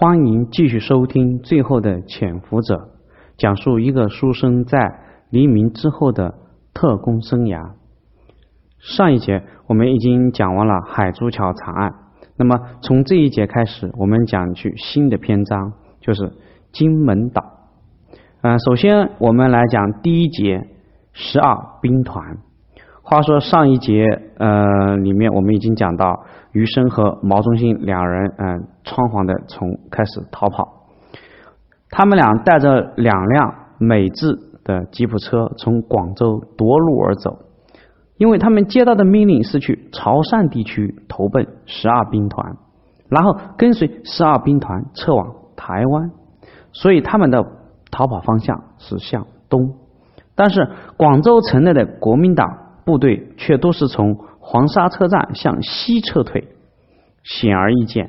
欢迎继续收听《最后的潜伏者》，讲述一个书生在黎明之后的特工生涯。上一节我们已经讲完了海珠桥惨案，那么从这一节开始，我们讲去新的篇章，就是金门岛。首先我们来讲第一节12兵团。话说上一节里面我们已经讲到余生和毛中信两人仓皇的从开始逃跑，他们俩带着2辆美制的吉普车从广州夺路而走，因为他们接到的命令是去潮汕地区投奔12兵团，然后跟随12兵团撤往台湾，所以他们的逃跑方向是向东。但是广州城内的国民党部队却都是从黄沙车站向西撤退，显而易见，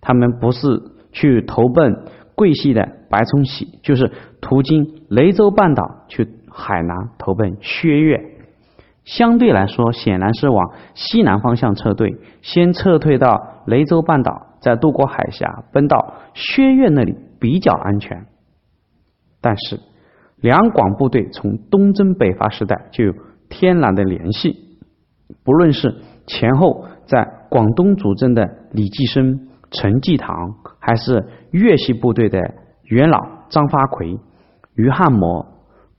他们不是去投奔桂系的白崇禧，就是途经雷州半岛去海南投奔薛岳，相对来说显然是往西南方向撤退，先撤退到雷州半岛，再渡过海峡奔到薛岳那里比较安全。但是两广部队从东征北伐时代就有天然的联系，不论是前后在广东主政的李济深、陈济棠，还是粤系部队的元老张发奎、余汉谟，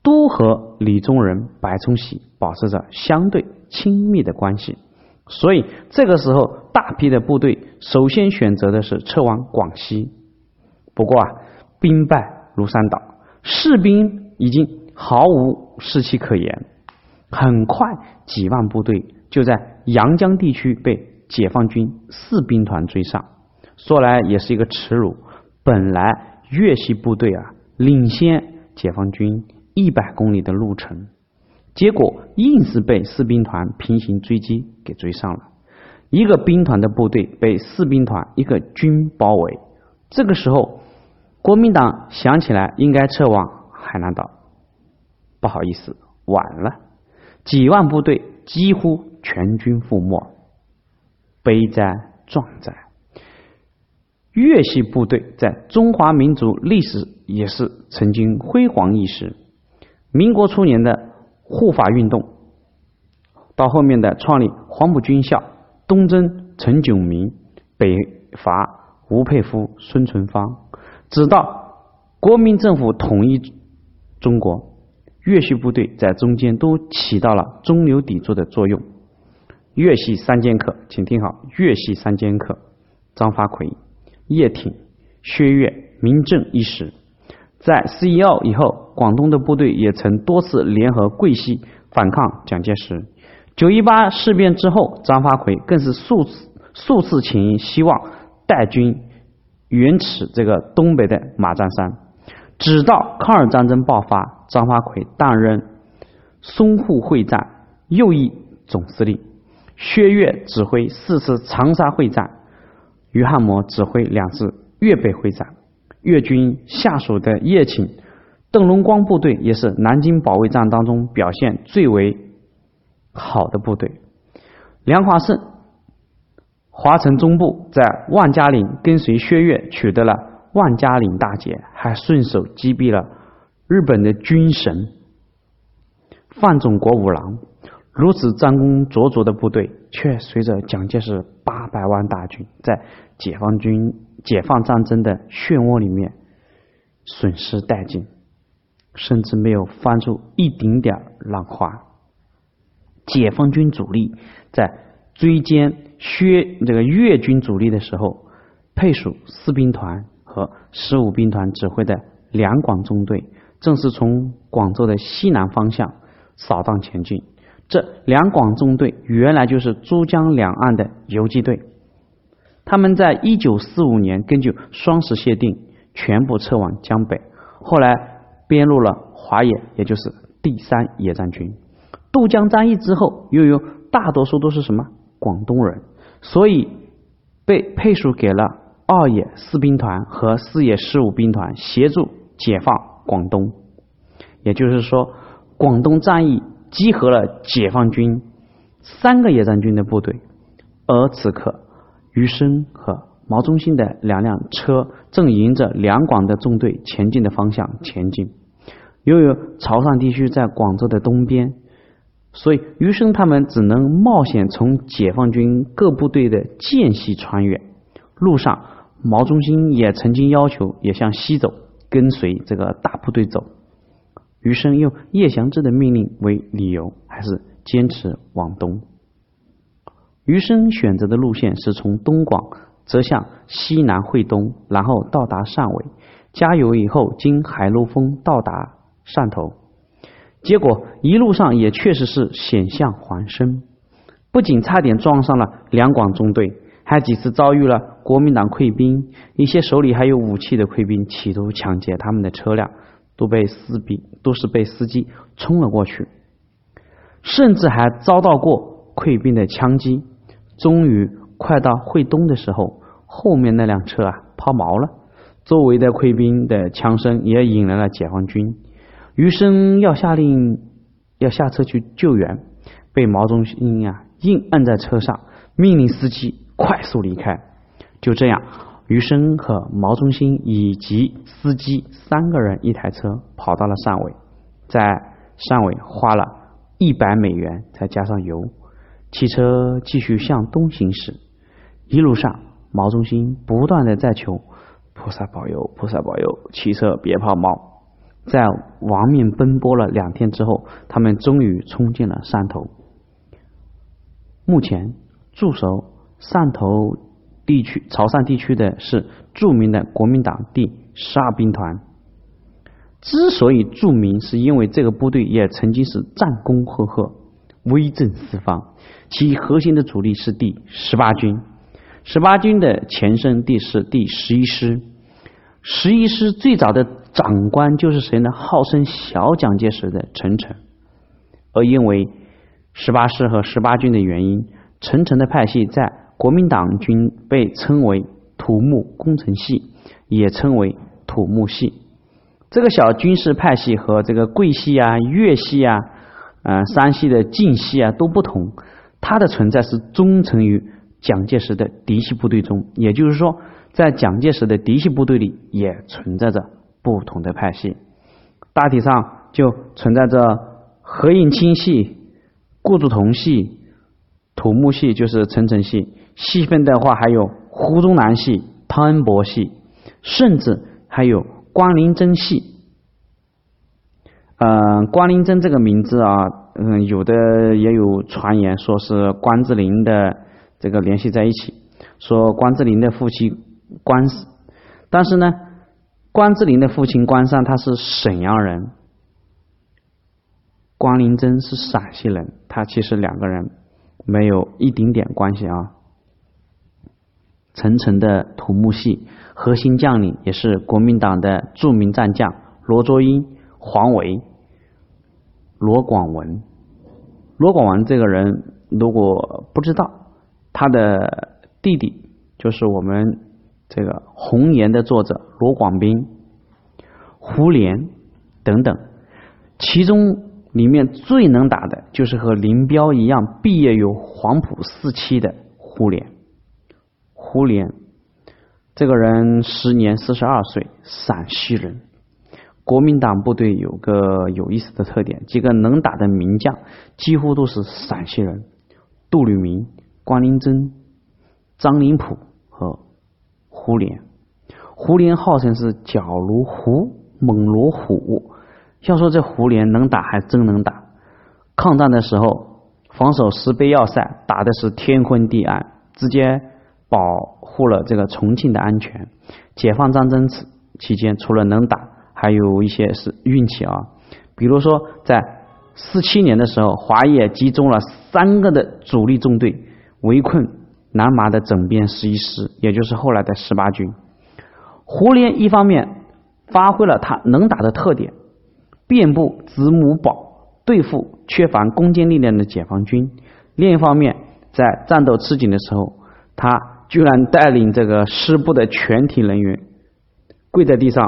都和李宗仁、白崇禧保持着相对亲密的关系，所以这个时候大批的部队首先选择的是撤往广西。不过兵败如山倒，士兵已经毫无士气可言，很快几万部队就在阳江地区被解放军4兵团追上。说来也是一个耻辱，本来粤系部队领先解放军100公里的路程，结果硬是被4兵团平行追击给追上了。一个兵团的部队被4兵团一个军包围，这个时候国民党想起来应该撤往海南岛，不好意思，晚了，几万部队几乎全军覆没，悲哉壮哉！粤系部队在中华民族历史也是曾经辉煌一时，民国初年的护法运动，到后面的创立黄埔军校、东征陈炯明、北伐吴佩孚、孙存芳，直到国民政府统一中国，粤系部队在中间都起到了中流砥柱的作用。粤系三剑客，请听好，粤系三剑客张发奎、叶挺、薛岳名震一时。在412以后，广东的部队也曾多次联合桂系反抗蒋介石。918事变之后，张发奎更是数次请缨，希望带军援持这个东北的马占山。直到抗日战争爆发，张发奎担任淞沪会战右翼总司令，薛岳指挥4次长沙会战，余汉谟指挥2次粤北会战。粤军下属的叶挺、邓荣光部队也是南京保卫战当中表现最为好的部队。梁华胜、华城中部在万家岭跟随薛岳取得了万家岭大捷，还顺手击毙了日本的军神范仲国五郎。如此战功卓著的部队，却随着蒋介石800万大军在解放战争的漩涡里面损失殆尽，甚至没有翻出一丁点浪花。解放军主力在追歼粤军主力的时候，配属4兵团和15兵团指挥的两广中队正是从广州的西南方向扫荡前进。这两广中队原来就是珠江两岸的游击队，他们在1945年根据双十协定全部撤往江北，后来编入了华野，也就是第3野战军。渡江战役之后，又有大多数都是什么广东人，所以被配属给了2野4兵团和4野15兵团协助解放广东。也就是说，广东战役集合了解放军3个野战军的部队，而此刻余生和毛中心的两辆车正迎着两广的纵队前进的方向前进。由于潮汕地区在广州的东边，所以余生他们只能冒险从解放军各部队的间隙穿越。路上毛中心也曾经要求也向西走，跟随这个大部队走。余生用叶祥之的命令为理由，还是坚持往东。余生选择的路线是从东广则向西南汇东，然后到达汕尾，加油以后经海陆丰到达汕头。结果一路上也确实是险象环生，不仅差点撞上了两广中队，还几次遭遇了国民党溃兵，一些手里还有武器的溃兵企图抢劫他们的车辆，都是被司机冲了过去，甚至还遭到过溃兵的枪击。终于快到惠东的时候，后面那辆车抛锚了，周围的溃兵的枪声也引来了解放军。余生要下令要下车去救援，被毛中心硬按在车上，命令司机快速离开。就这样，余生和毛中心以及司机三个人一台车跑到了汕尾，在汕尾花了$100才加上油，汽车继续向东行驶。一路上毛中心不断的在求菩萨保佑，菩萨保佑，汽车别抛锚。在亡命奔波了2天之后，他们终于冲进了汕头。目前驻守汕头地区、潮汕地区的是著名的国民党第12兵团。之所以著名，是因为这个部队也曾经是战功赫赫，威震四方。其核心的主力是第18军，18军的前身地是第11师。11师最早的长官就是谁呢？号称小蒋介石的陈诚。而因为18师和18军的原因，陈诚的派系在国民党军被称为土木工程系，也称为土木系。这个小军事派系和这个桂系粤系山西的晋系都不同，它的存在是忠诚于蒋介石的嫡系部队中，也就是说在蒋介石的嫡系部队里也存在着不同的派系，大体上就存在着何应钦系、顾祝同系、土木系，就是陈诚系，细分的话还有胡宗南系、汤恩伯系，甚至还有关麟征系。关麟征这个名字有的也有传言说是关之琳的这个联系在一起，说关之琳的父亲关，但是呢，关之琳的父亲关山他是沈阳人，关麟征是陕西人，他其实两个人没有一丁点关系。陈诚的土木系核心将领也是国民党的著名战将罗卓英、黄维、罗广文。罗广文这个人如果不知道，他的弟弟就是我们这个红岩的作者罗广斌、胡琏等等。其中里面最能打的就是和林彪一样毕业于黄埔4期的胡琏。胡琏这个人时年42岁，陕西人。国民党部队有个有意思的特点，几个能打的名将几乎都是陕西人，杜聿明、关麟征、张灵甫和胡琏。胡琏号称是狡如狐，猛如虎。要说这胡琏能打还真能打，抗战的时候防守10杯要塞打的是天昏地暗，直接保护了这个重庆的安全。解放战争期间除了能打，还有一些是运气比如说在47年的时候，华野集中了3个的主力纵队围困南麻的整编11师，也就是后来的18军。胡琏一方面发挥了他能打的特点，遍布子母堡，对付缺乏攻坚力量的解放军；另一方面，在战斗吃紧的时候，他居然带领这个师部的全体人员跪在地上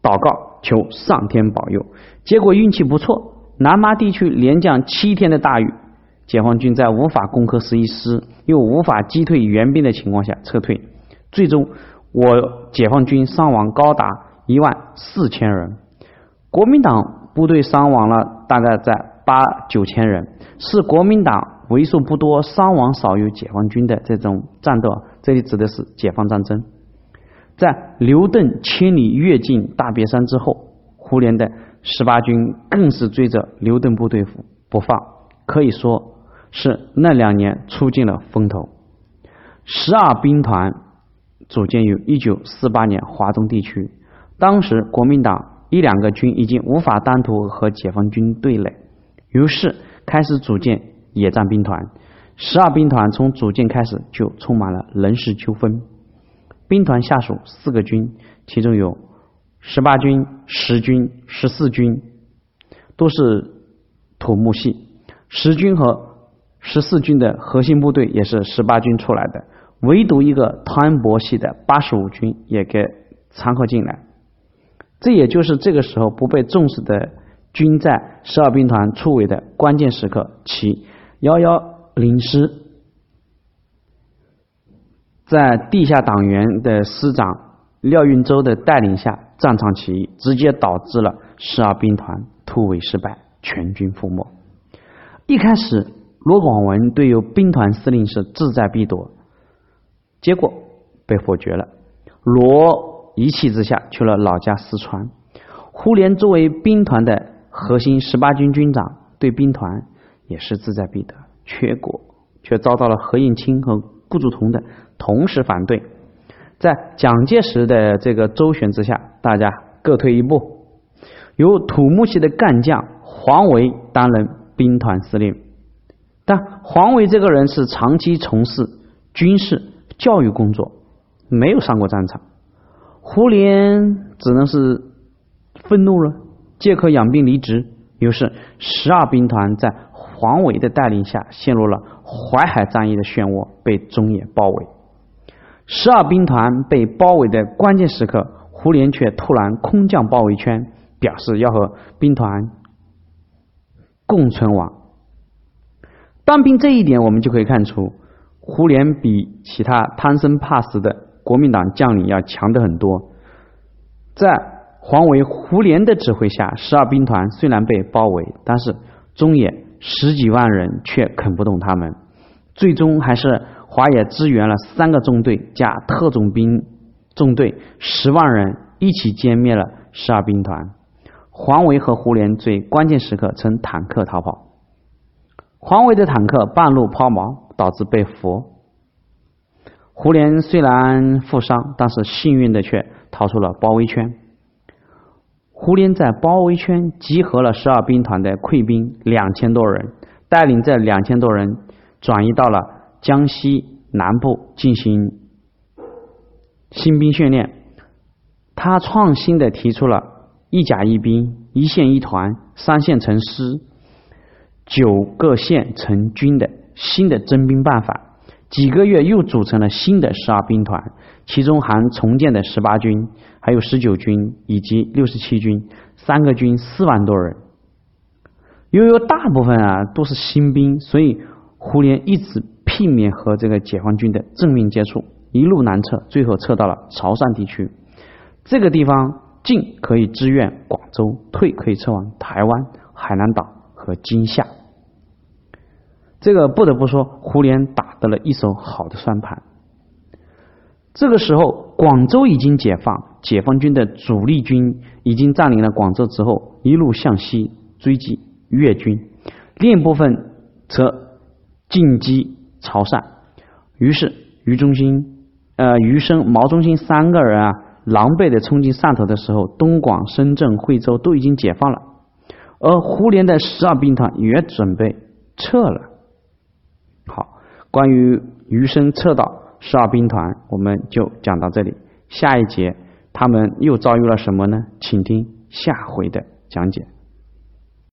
祷告，求上天保佑。结果运气不错，南麻地区连降7天的大雨，解放军在无法攻克十一师又无法击退援兵的情况下撤退，最终解放军伤亡高达14000人，国民党部队伤亡了大概在8-9000人，是国民党为数不多伤亡少于解放军的这种战斗。这里指的是解放战争。在刘邓千里跃进大别山之后，胡琏的18军更是追着刘邓部队不放，可以说是那2年出尽了风头。12兵团组建于1948年华中地区，当时国民党1-2个军已经无法单独和解放军对垒，于是开始组建野战兵团。12兵团从组建开始就充满了人事纠纷，兵团下属4个军，其中有18军、10军、14军，都是土木系。10军和14军的核心部队也是18军出来的，唯独一个汤博系的85军也给掺和进来。这也就是这个时候不被重视的军在12兵团出围的关键时刻，其110师在地下党员的师长廖运周的带领下战场起义，直接导致了12兵团突围失败，全军覆没。一开始罗广文对有兵团司令是志在必夺，结果被否决了。罗一气之下去了老家四川。胡琏作为兵团的核心18军军长，对兵团也是志在必得，结果却遭到了何应钦和顾祝同的同时反对。在蒋介石的这个周旋之下，大家各退一步，由土木系的干将黄维担任兵团司令。但黄维这个人是长期从事军事教育工作，没有上过战场，胡琏只能是愤怒了，借口养病离职。于是12兵团在黄维的带领下陷入了淮海战役的漩涡，被中野包围。12兵团被包围的关键时刻，胡琏却突然空降包围圈，表示要和兵团共存亡。单凭这一点，我们就可以看出，胡琏比其他贪生怕死的国民党将领要强得很多。在黄维、胡琏的指挥下，12兵团虽然被包围，但是中野10几万人却啃不动他们，最终还是华野支援了3个纵队加特种兵纵队10万人一起歼灭了12兵团。黄维和胡琏最关键时刻乘坦克逃跑，黄维的坦克半路抛锚，导致被俘。胡琏虽然负伤，但是幸运的却逃出了包围圈。胡琏在包围圈集合了12兵团的溃兵2000多人，带领这2000多人转移到了江西南部进行新兵训练。他创新的提出了1甲1兵、1县1团、3县成师、9个县成军的新的征兵办法。几个月又组成了新的12兵团，其中含重建的18军、还有19军以及67军，3个军4万多人。由于大部分都是新兵，所以胡琏一直避免和这个解放军的正面接触，一路南撤，最后撤到了潮汕地区。这个地方进可以支援广州，退可以撤往台湾、海南岛和金厦。这个不得不说，胡琏打得了一手好的算盘。这个时候广州已经解放，解放军的主力军已经占领了广州之后，一路向西追击粤军，另一部分则进击潮汕。于是余生、毛中兴3个人狼狈的冲进汕头的时候，东莞、深圳、惠州都已经解放了，而胡琏的12兵团也准备撤了。好，关于余生撤到12兵团我们就讲到这里，下一节他们又遭遇了什么呢？请听下回的讲解。